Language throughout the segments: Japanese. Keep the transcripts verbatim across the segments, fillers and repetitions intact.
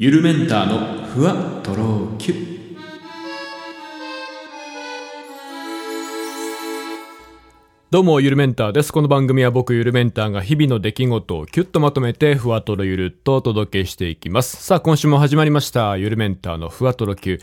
ゆるメンターのふわとろきゅ。どうもゆるメンターです。この番組は僕ゆるメンターが日々の出来事をキュッとまとめてふわとろゆるっとお届けしていきます。さあ今週も始まりましたゆるメンターのふわとろきゅ、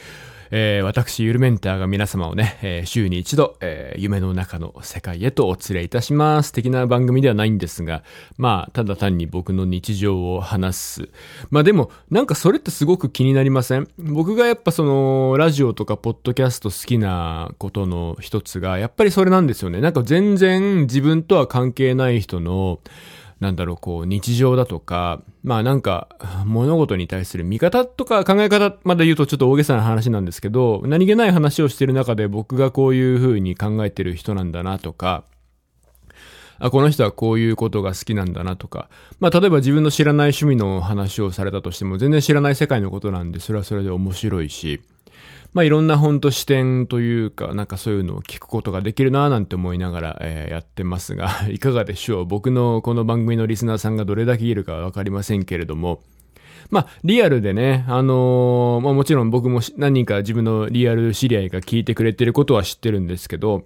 えー、私ゆるメンターが皆様をね、えー、週に一度、えー、夢の中の世界へとお連れいたします的な番組ではないんですが、まあただ単に僕の日常を話す。まあでもなんかそれってすごく気になりません？僕がやっぱそのラジオとかポッドキャスト好きなことの一つがやっぱりそれなんですよね。なんか全然自分とは関係ない人のなんだろう、こう日常だとか、まあなんか物事に対する見方とか考え方まで言うとちょっと大げさな話なんですけど、何気ない話をしてる中で僕がこういう風に考えてる人なんだなとか、あ、この人はこういうことが好きなんだなとか、まあ例えば自分の知らない趣味の話をされたとしても全然知らない世界のことなんで、それはそれで面白いし、まあいろんなほんと視点というか、なんかそういうのを聞くことができるなぁなんて思いながら、えー、やってますがいかがでしょう。僕のこの番組のリスナーさんがどれだけいるかわかりませんけれども、まあリアルでね、あのー、まあもちろん僕も何人か自分のリアル知り合いが聞いてくれてることは知ってるんですけど、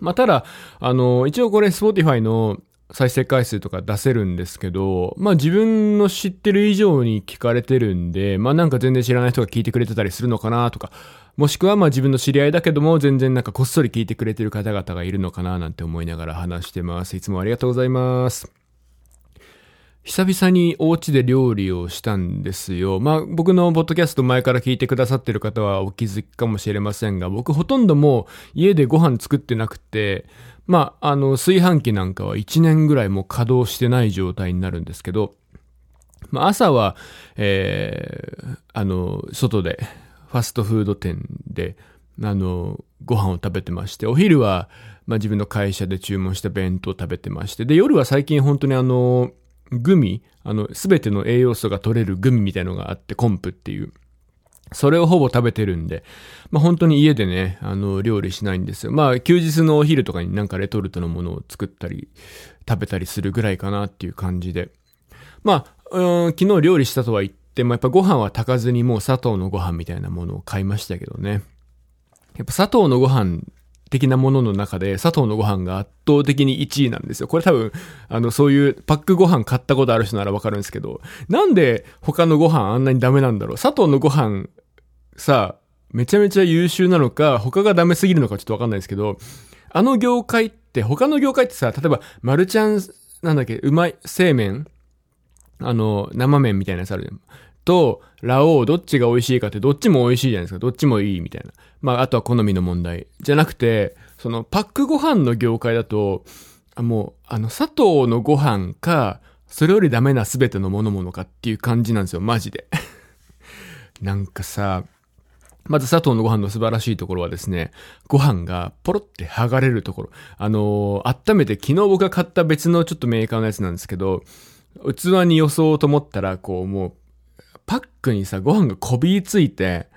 まあただあのー、一応これ Spotify の再生回数とか出せるんですけど、まあ自分の知ってる以上に聞かれてるんで、まあなんか全然知らない人が聞いてくれてたりするのかなとか、もしくはまあ自分の知り合いだけども全然なんかこっそり聞いてくれてる方々がいるのかななんて思いながら話してます。いつもありがとうございます。久々にお家で料理をしたんですよ。まあ僕のポッドキャスト前から聞いてくださってる方はお気づきかもしれませんが、僕ほとんどもう家でご飯作ってなくて、まああの炊飯器なんかはいちねんぐらいもう稼働してない状態になるんですけど、まあ朝は、えー、あの外でファストフード店であのご飯を食べてまして、お昼は、まあ、自分の会社で注文した弁当を食べてまして、で夜は最近本当にあのグミ、あのすべての栄養素が取れるグミみたいのがあって、コンプっていう、それをほぼ食べてるんで、まあ本当に家でね、あの料理しないんですよ。まあ休日のお昼とかになんかレトルトのものを作ったり食べたりするぐらいかなっていう感じで、まあ、うん、昨日料理したとは言ってもやっぱご飯は炊かずにもう砂糖のご飯みたいなものを買いましたけどね。やっぱ砂糖のご飯的なものの中で砂糖のご飯が圧倒的にいちいなんですよ。これ多分あのそういうパックご飯買ったことある人ならわかるんですけど、なんで他のご飯あんなにダメなんだろう。砂糖のご飯さあめちゃめちゃ優秀なのか他がダメすぎるのかちょっとわかんないですけど、あの業界って他の業界ってさ、例えばマルちゃんなんだっけ、うまい製麺、あの生麺みたいなやつあるじゃんと、ラオウどっちが美味しいかって、どっちも美味しいじゃないですか。どっちもいいみたいな。まああとは好みの問題じゃなくて、そのパックご飯の業界だと、もうあの砂糖のご飯かそれよりダメな全てのものものかっていう感じなんですよ、マジでなんかさ、まず砂糖のご飯の素晴らしいところはですね、ご飯がポロって剥がれるところ。あのー、温めて、昨日僕が買った別のちょっとメーカーのやつなんですけど、器によそうと思ったらこうもうパックにさ、ご飯がこびりついて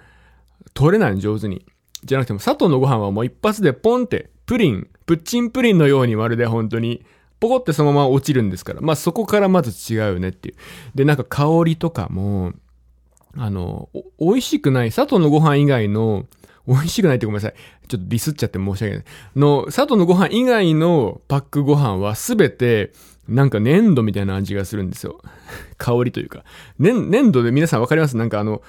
取れないの、上手に。じゃなくても砂糖のご飯はもう一発でポンってプリン、プッチンプリンのようにまるで本当にポコってそのまま落ちるんですから。まあそこからまず違うよねっていう。で、なんか香りとかも、あの、美味しくない、砂糖のご飯以外の、美味しくないってごめんなさい。ちょっとディスっちゃって申し訳ない。の、砂糖のご飯以外のパックご飯はすべて、なんか粘土みたいな味がするんですよ。香りというか。ね、粘土で皆さんわかります？なんかあの、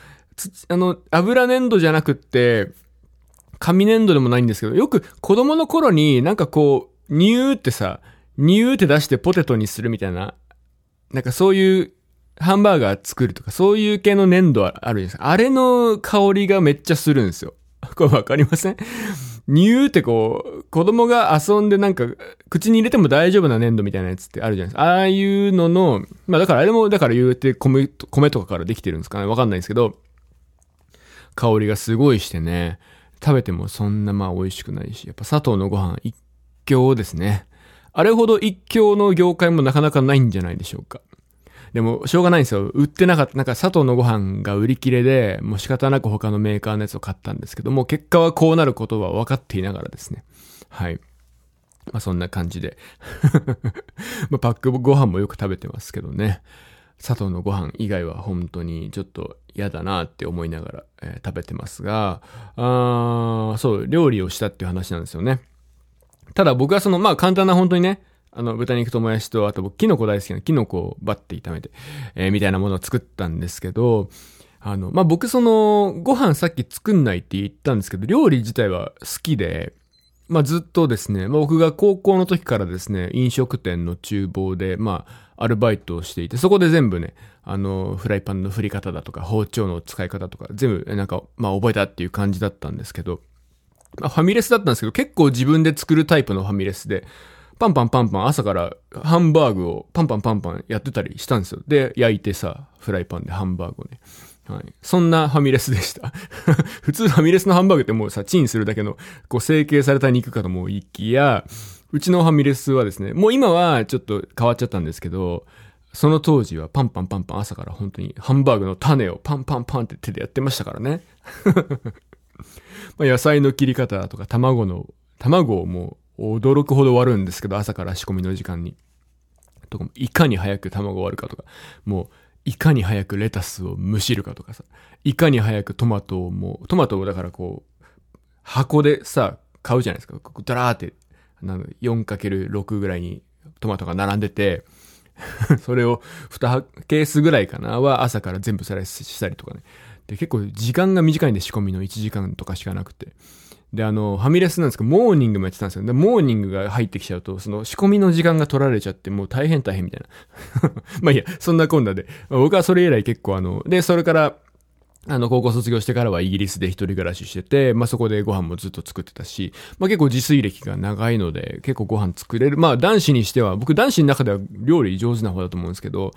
あの、油粘土じゃなくって、紙粘土でもないんですけど、よく子供の頃になんかこう、ニューってさ、ニューって出してポテトにするみたいな、なんかそういうハンバーガー作るとか、そういう系の粘土あるじゃないですか。あれの香りがめっちゃするんですよ。これわかりません？ニューってこう、子供が遊んでなんか、口に入れても大丈夫な粘土みたいなやつってあるじゃないですか。ああいうのの、まあだからあれも、だから言うて米、米とかからできてるんですかね。わかんないんですけど、香りがすごいしてね、食べてもそんなまあ美味しくないし、やっぱ砂糖のご飯一強ですね。あれほど一強の業界もなかなかないんじゃないでしょうか。でも、しょうがないんですよ。売ってなかった。なんか、砂糖のご飯が売り切れで、もう仕方なく他のメーカーのやつを買ったんですけども、結果はこうなることは分かっていながらですね。はい。まあ、そんな感じで。まあ、パックご飯もよく食べてますけどね。佐藤のご飯以外は本当にちょっと嫌だなって思いながら、えー、食べてますが、あー、そう、料理をしたっていう話なんですよね。ただ僕はその、まあ簡単な本当にね、あの豚肉ともやしと、あと僕キノコ大好きなキノコをバッて炒めて、えー、みたいなものを作ったんですけど、あの、まあ僕その、ご飯さっき作んないって言ったんですけど、料理自体は好きで、まあずっとですね、まあ、僕が高校の時からですね、飲食店の厨房で、まあ、アルバイトをしていて、そこで全部ね、あの、フライパンの振り方だとか、包丁の使い方とか、全部、なんか、まあ覚えたっていう感じだったんですけど、まあ、ファミレスだったんですけど、結構自分で作るタイプのファミレスで、パンパンパンパン朝からハンバーグをパンパンパンパンやってたりしたんですよ。で、焼いてさ、フライパンでハンバーグをね。はい、そんなファミレスでした普通ファミレスのハンバーグってもうさチンするだけのこう成形された肉かと思いきや、うちのファミレスはですね、もう今はちょっと変わっちゃったんですけど、その当時はパンパンパンパン朝から本当にハンバーグの種をパンパンパンって手でやってましたからねまあ野菜の切り方とか卵の卵をもう驚くほど割るんですけど、朝から仕込みの時間にとかもいかに早く卵を割るかとか、もういかに早くレタスをむしるかとかさ、いかに早くトマトをもう、トマトをだからこう、箱でさ、買うじゃないですか。ダラーって、よんかけるろく ぐらいにトマトが並んでて、それをにケースぐらいかなは朝から全部スライスしたりとかね。で、結構時間が短いんで仕込みのいちじかんとかしかなくて。で、あの、ファミレスなんですけど、モーニングもやってたんですよ。で、モーニングが入ってきちゃうと、その仕込みの時間が取られちゃって、もう大変大変みたいな。まあいいや、そんなこんなで。まあ、僕はそれ以来結構あの、で、それから、あの、高校卒業してからはイギリスで一人暮らししてて、まあそこでご飯もずっと作ってたし、まあ結構自炊歴が長いので、結構ご飯作れる。まあ男子にしては、僕男子の中では料理上手な方だと思うんですけど、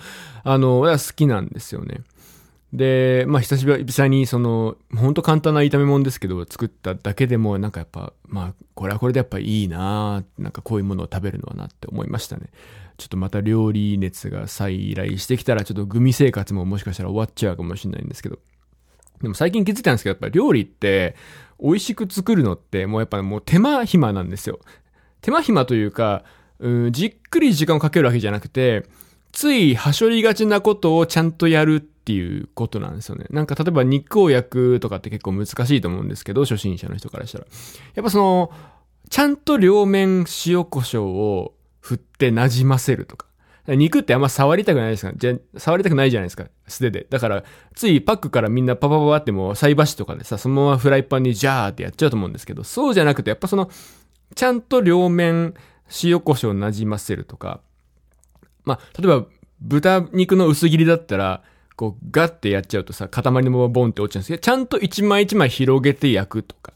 あの、好きなんですよね。で、まあ、久しぶりに、その、ほんと簡単な炒め物ですけど、作っただけでも、なんかやっぱ、まあ、これはこれでやっぱいいなぁ、なんかこういうものを食べるのはなって思いましたね。ちょっとまた料理熱が再来してきたら、ちょっとグミ生活ももしかしたら終わっちゃうかもしれないんですけど。でも最近気づいたんですけど、やっぱ料理って、美味しく作るのって、もうやっぱもう手間暇なんですよ。手間暇というか、うん、じっくり時間をかけるわけじゃなくて、ついはしょりがちなことをちゃんとやるっていうことなんですよね。なんか例えば肉を焼くとかって結構難しいと思うんですけど、初心者の人からしたら。やっぱその、ちゃんと両面塩胡椒を振って馴染ませるとか。肉ってあんま触りたくないですか？じゃ、触りたくないじゃないですか、素手で。だから、ついパックからみんなパパパパってもう菜箸とかでさ、そのままフライパンにジャーってやっちゃうと思うんですけど、そうじゃなくてやっぱその、ちゃんと両面塩胡椒を馴染ませるとか、まあ、例えば、豚肉の薄切りだったら、こう、ガッてやっちゃうとさ、塊のままボンって落ちちゃうんですけど、ちゃんと一枚一枚広げて焼くとか、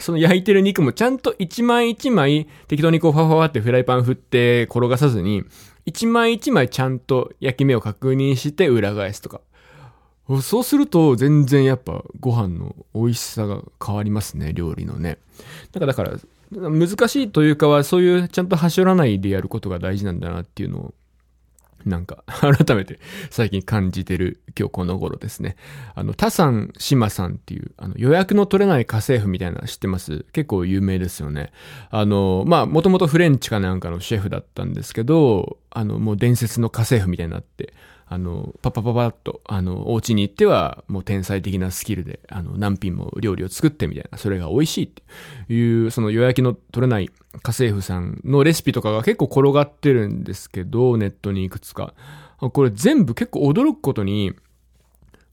その焼いてる肉もちゃんと一枚一枚、適当にこう、ファファファってフライパン振って転がさずに、一枚一枚ちゃんと焼き目を確認して裏返すとか。そうすると、全然やっぱ、ご飯の美味しさが変わりますね、料理のね。だから、だから、難しいというかは、そういう、ちゃんと端折らないでやることが大事なんだなっていうのを、なんか、改めて最近感じてる今日この頃ですね。あの、田さん、島さんっていう、あの、予約の取れない家政婦みたいなの知ってます？結構有名ですよね。あの、まあ、もともとフレンチかなんかのシェフだったんですけど、あの、もう伝説の家政婦みたいになって、あの、パパパパッと、あの、お家に行っては、もう天才的なスキルで、あの、何品も料理を作ってみたいな、それが美味しいっていう、その予約の取れない家政婦さんのレシピとかが結構転がってるんですけど、ネットにいくつか。これ全部結構驚くことに、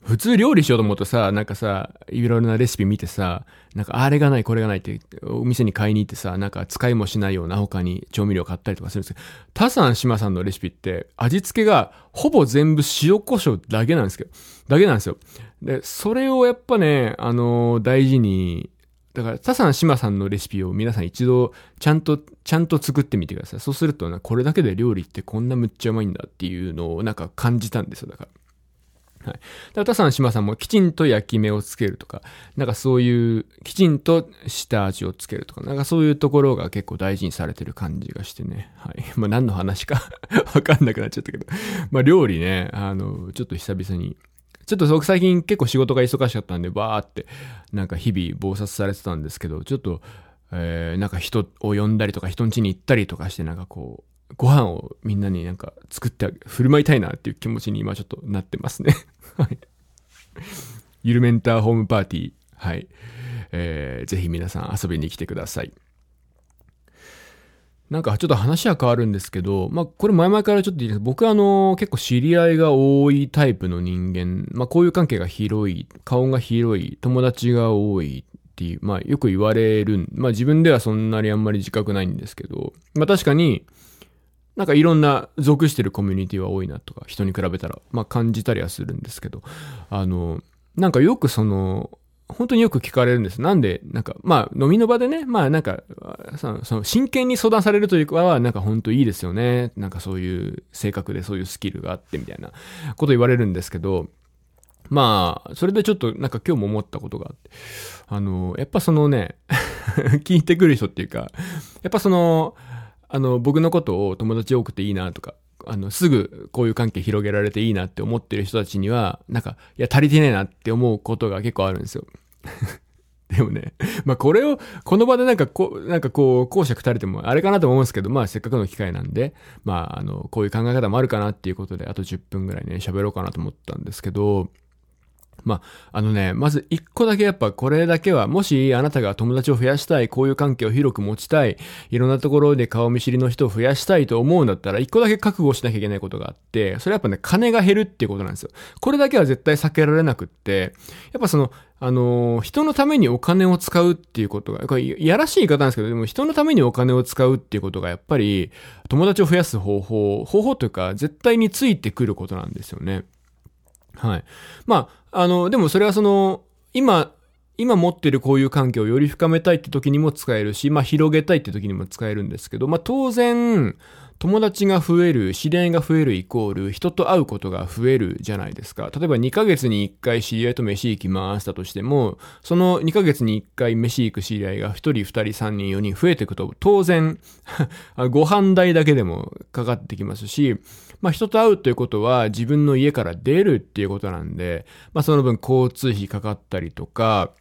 普通料理しようと思うとさ、なんかさ、いろいろなレシピ見てさ、なんかあれがないこれがないってお店に買いに行ってさ、なんか使いもしないような他に調味料買ったりとかするんですけど、田さん島さんのレシピって味付けがほぼ全部塩胡椒だけなんですけど、だけなんですよ。で、それをやっぱね、あのー、大事に、だから田さん島さんのレシピを皆さん一度ちゃんとちゃんと作ってみてください。そうするとな、これだけで料理ってこんなむっちゃうまいんだっていうのをなんか感じたんですよ、だから。はい。田さん、島さんもきちんと焼き目をつけるとか、なんかそういう、きちんと下味をつけるとか、なんかそういうところが結構大事にされてる感じがしてね。はい。まあ何の話かわかんなくなっちゃったけど。まあ料理ね、あの、ちょっと久々に、ちょっと僕最近結構仕事が忙しかったんで、バーって、なんか日々忙殺されてたんですけど、ちょっと、えー、なんか人を呼んだりとか、人ん家に行ったりとかして、なんかこう、ご飯をみんなになんか作って振る舞いたいなっていう気持ちに今ちょっとなってますね、はい、ゆるメンターホームパーティー、はいえー、ぜひ皆さん遊びに来てください。なんかちょっと話は変わるんですけど、まあこれ前々からちょっと言います。僕はあの結構知り合いが多いタイプの人間、まあ交友関係が広い、顔が広い、友達が多いっていう、まあよく言われる、まあ自分ではそんなにあんまり自覚ないんですけど、まあ確かになんかいろんな属してるコミュニティは多いなとか、人に比べたら、まあ感じたりはするんですけど、あの、なんかよくその、本当によく聞かれるんです。なんで、なんか、まあ、飲みの場でね、まあ、なんか、その、真剣に相談されるというかは、なんか本当いいですよね。なんかそういう性格でそういうスキルがあってみたいなこと言われるんですけど、まあ、それでちょっとなんか今日も思ったことがあって、あの、やっぱそのね、聞いてくる人っていうか、やっぱその、あの、僕のことを友達多くていいなとか、あの、すぐこういう関係広げられていいなって思ってる人たちには、なんか、いや、足りてねえなって思うことが結構あるんですよ。でもね、まあ、これを、この場でなんかこう、なんかこう、講釈垂れてもあれかなと思うんですけど、まあ、せっかくの機会なんで、まあ、あの、こういう考え方もあるかなっていうことで、あとじゅっぷんぐらいね、喋ろうかなと思ったんですけど、まあ、あのね、まず一個だけやっぱこれだけは、もしあなたが友達を増やしたい、こういう関係を広く持ちたい、いろんなところで顔見知りの人を増やしたいと思うんだったら、一個だけ覚悟しなきゃいけないことがあって、それはやっぱね、金が減るっていうことなんですよ。これだけは絶対避けられなくって、やっぱその、あのー、人のためにお金を使うっていうことが、これ、やらしい言い方なんですけど、でも人のためにお金を使うっていうことがやっぱり、友達を増やす方法、方法というか、絶対についてくることなんですよね。はい。まあ、あの、でもそれはその、今、今持ってるこういう環境をより深めたいって時にも使えるし、まあ、広げたいって時にも使えるんですけど、まあ、当然、友達が増える、知り合いが増えるイコール、人と会うことが増えるじゃないですか。例えばにかげつにいっかい知り合いと飯行きますだとしても、そのにかげつにいっかい飯行く知り合いがひとり、ふたり、さんにん、よにん増えていくと、当然、ご飯代だけでもかかってきますし、まあ人と会うということは自分の家から出るっていうことなんで、まあその分交通費かかったりとか、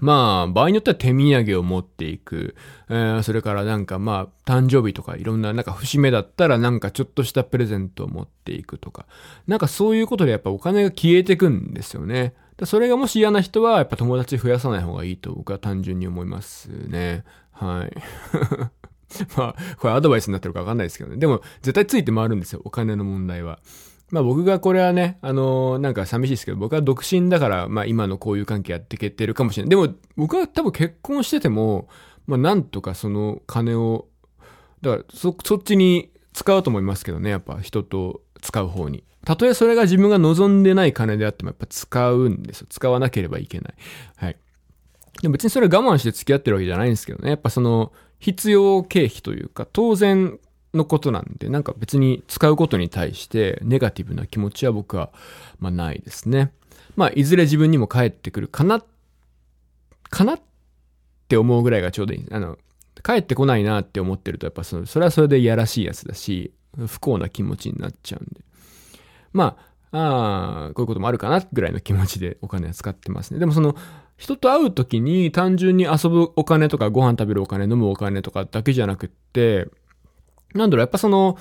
まあ、場合によっては手土産を持っていく。えー、それからなんかまあ、誕生日とかいろんな、なんか節目だったらなんかちょっとしたプレゼントを持っていくとか。なんかそういうことでやっぱお金が消えてくんですよね。それがもし嫌な人はやっぱ友達増やさない方がいいと僕は単純に思いますね。はい。まあ、これアドバイスになってるかわかんないですけどね。でも、絶対ついて回るんですよ。お金の問題は。まあ僕がこれはね、あのー、なんか寂しいですけど、僕は独身だから、まあ今のこういう関係やっていけてるかもしれない。でも僕は多分結婚してても、まあなんとかその金を、だからそ、そっちに使うと思いますけどね、やっぱ人と使う方に。たとえそれが自分が望んでない金であってもやっぱ使うんですよ。使わなければいけない。はい。でも別にそれ我慢して付き合ってるわけじゃないんですけどね、やっぱその必要経費というか、当然、のことなんで、なんか別に使うことに対してネガティブな気持ちは僕はまあないですね。まあいずれ自分にも返ってくるかなかなって思うぐらいがちょうどいい。あの返ってこないなって思ってるとやっぱそのそれはそれでいやらしいやつだし不幸な気持ちになっちゃうんで、まああこういうこともあるかなぐらいの気持ちでお金は使ってますね。でもその人と会うときに単純に遊ぶお金とかご飯食べるお金飲むお金とかだけじゃなくって。なんだろう、やっぱその、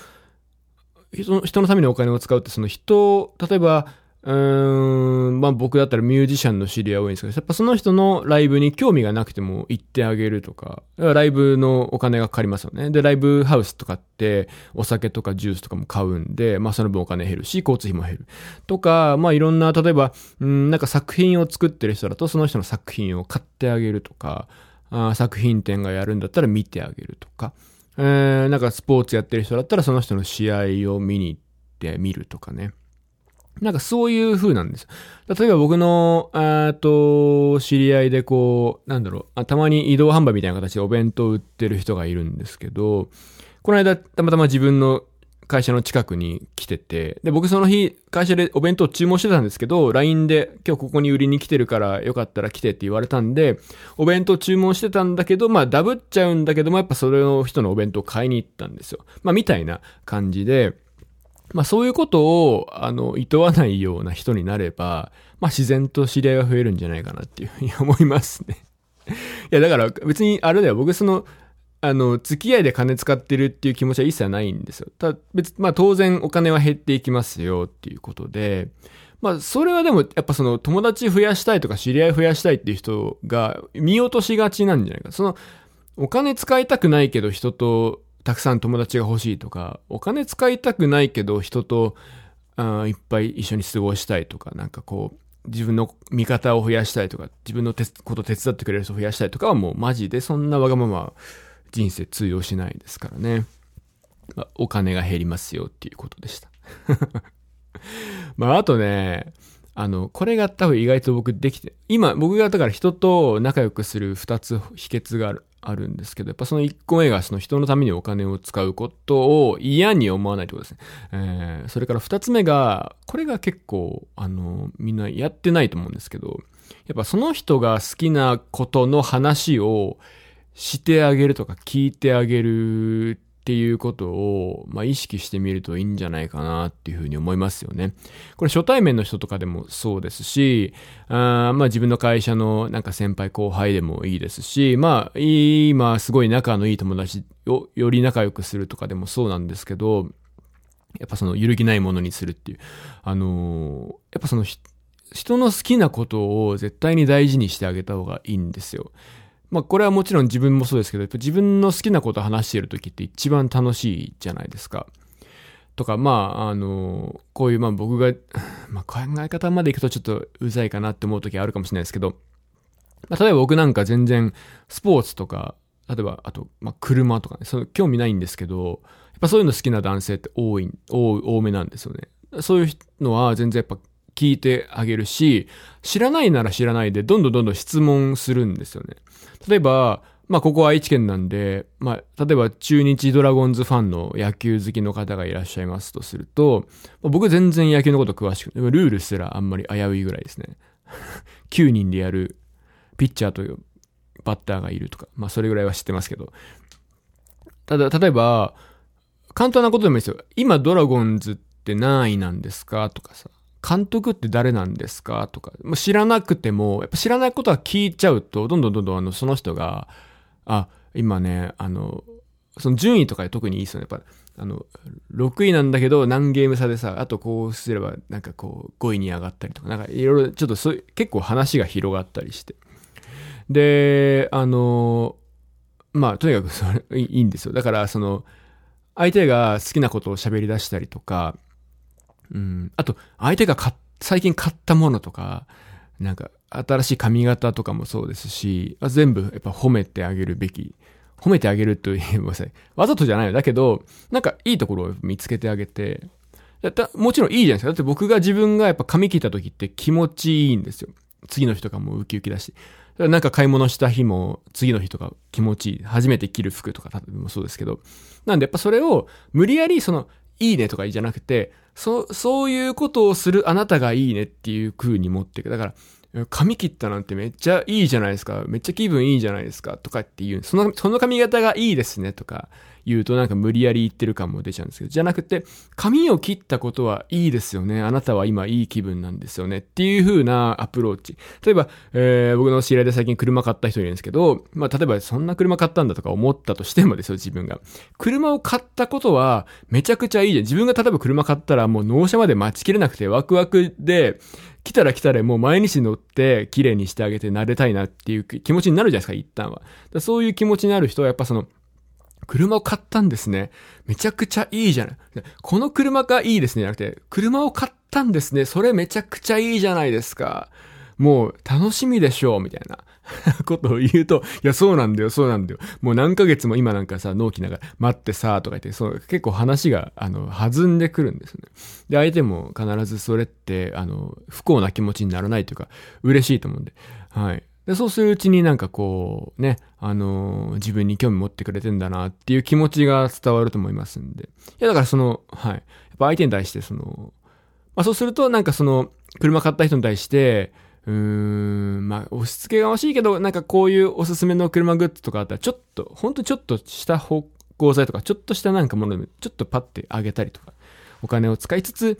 人のためにお金を使うって、その人、例えば、うーん、まあ僕だったらミュージシャンの知り合い多いんですけど、やっぱその人のライブに興味がなくても行ってあげるとか、ライブのお金がかかりますよね。で、ライブハウスとかって、お酒とかジュースとかも買うんで、まあその分お金減るし、交通費も減る。とか、まあいろんな、例えば、うん、なんか作品を作ってる人だと、その人の作品を買ってあげるとか、あ、作品展がやるんだったら見てあげるとか、えー、なんかスポーツやってる人だったらその人の試合を見に行って見るとかね。なんかそういう風なんです。例えば僕の、えっと、知り合いでこう、なんだろう、たまに移動販売みたいな形でお弁当売ってる人がいるんですけど、この間たまたま自分の会社の近くに来てて、で、僕その日会社でお弁当注文してたんですけど、ライン で今日ここに売りに来てるからよかったら来てって言われたんで、お弁当注文してたんだけど、まあダブっちゃうんだけども、やっぱそれの人のお弁当買いに行ったんですよ。まあみたいな感じで、まあそういうことを、あの、厭わないような人になれば、まあ自然と知り合いが増えるんじゃないかなっていうふうに思いますね。いやだから別にあれだよ、僕その、あの付き合いで金使ってるっていう気持ちは一切ないんですよ。ただ別、まあ、当然お金は減っていきますよっていうことで、まあ、それはでもやっぱその友達増やしたいとか知り合い増やしたいっていう人が見落としがちなんじゃないか。そのお金使いたくないけど人とたくさん友達が欲しいとか、お金使いたくないけど人とあいっぱい一緒に過ごしたいとか、なんかこう自分の味方を増やしたいとか、自分のことを手伝ってくれる人を増やしたいとかはもうマジでそんなわがまま人生通用しないですからね。まあ、お金が減りますよっていうことでした。まああとね、あのこれが多分意外と僕できて、今僕がだから人と仲良くするふたつ秘訣がある、あるんですけど、やっぱそのいっこめがその人のためにお金を使うことを嫌に思わないってことですね。えー、それからふたつめが、これが結構あのみんなやってないと思うんですけど、やっぱその人が好きなことの話をしてあげるとか聞いてあげるっていうことを、まあ、意識してみるといいんじゃないかなっていうふうに思いますよね。これ初対面の人とかでもそうですし、あまあ自分の会社のなんか先輩後輩でもいいですし、まあ今すごい仲のいい友達をより仲良くするとかでもそうなんですけど、やっぱその揺るぎないものにするっていう、あのー、やっぱその人の好きなことを絶対に大事にしてあげた方がいいんですよ。まあこれはもちろん自分もそうですけど、やっぱ自分の好きなことを話しているときって一番楽しいじゃないですか。とか、まああの、こういうまあ僕が、まあ、考え方までいくとちょっとうざいかなって思うときあるかもしれないですけど、まあ、例えば僕なんか全然スポーツとか、例えばあとまあ車とかね、その興味ないんですけど、やっぱそういうの好きな男性って多い、多、多めなんですよね。そういうのは全然やっぱ聞いてあげるし、知らないなら知らないでどんどんどんどん質問するんですよね。例えば、まあここは愛知県なんで、まあ例えば中日ドラゴンズファンの野球好きの方がいらっしゃいますとすると、まあ、僕全然野球のこと詳しくない、ルールすらあんまり危ういぐらいですね。きゅうにんでやるピッチャーというバッターがいるとか、まあそれぐらいは知ってますけど、ただ例えば簡単なことでもいいですよ。今ドラゴンズって何位なんですかとかさ。監督って誰なんですかとか、もう知らなくても、やっぱ知らないことは聞いちゃうと、どんどんどんどんあのその人が、あ、今ね、あの、その順位とかで特にいいですよね。やっぱ、あの、ろくいなんだけど何ゲーム差でさ、あとこうすればなんかこうごいに上がったりとか、なんかいろいろちょっとそういう、結構話が広がったりして。で、あの、まあとにかくそれいいんですよ。だからその、相手が好きなことを喋り出したりとか、うん、あと相手が買最近買ったものとか、なんか新しい髪型とかもそうですし、全部やっぱ褒めてあげるべき、褒めてあげると言えばさ、わざとじゃないよ。だけどなんかいいところを見つけてあげて、だったもちろんいいじゃないですか。だって僕が自分がやっぱ髪切った時って気持ちいいんですよ。次の日とかもウキウキだし、だからなんか買い物した日も次の日とか気持ちいい。初めて着る服とか多分もそうですけど、なんでやっぱそれを無理やりそのいいねとかじゃなくて、そ、そういうことをするあなたがいいねっていう風に持っていく。だから、髪切ったなんてめっちゃいいじゃないですか。めっちゃ気分いいじゃないですか。とかっていう、その、その髪型がいいですねとか言うとなんか無理やり言ってる感も出ちゃうんですけど、じゃなくて、髪を切ったことはいいですよね。あなたは今いい気分なんですよね。っていう風なアプローチ。例えば、えー、僕の知り合いで最近車買った人いるんですけど、まあ例えばそんな車買ったんだとか思ったとしてもですよ、自分が。車を買ったことはめちゃくちゃいいじゃん。自分が例えば車買ったらもう納車まで待ちきれなくてワクワクで、来たら来たらもう毎日乗って綺麗にしてあげて慣れたいなっていう気持ちになるじゃないですか、一旦は。だそういう気持ちになる人はやっぱその、車を買ったんですね。めちゃくちゃいいじゃない。この車がいいですねじゃなくて、車を買ったんですね。それめちゃくちゃいいじゃないですか。もう楽しみでしょうみたいなことを言うと、いやそうなんだよそうなんだよ、もう何ヶ月も今なんかさ納期なんか待ってさとか言って、そう結構話があの弾んでくるんですね。で相手も必ずそれってあの不幸な気持ちにならないというか嬉しいと思うんで、はい。でそうするうちになんかこうね、あのー、自分に興味持ってくれてんだなっていう気持ちが伝わると思いますんで、いやだからそのはい、やっぱ相手に対してその、まあそうするとなんかその車買った人に対して。うーん、まあ、押し付けが欲しいけど、なんかこういうおすすめの車グッズとかあったら、ちょっと、ほんとちょっとした芳香剤とか、ちょっとしたなんかものでも、ちょっとパッてあげたりとか、お金を使いつつ、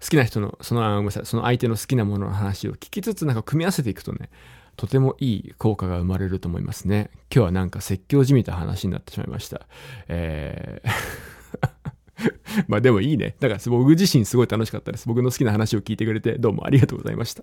好きな人の、その、あ、ごめんなさい、その相手の好きなものの話を聞きつつ、なんか組み合わせていくとね、とてもいい効果が生まれると思いますね。今日はなんか説教じみた話になってしまいました。えー、まあでもいいね。だから僕自身すごい楽しかったです。僕の好きな話を聞いてくれてどうもありがとうございました。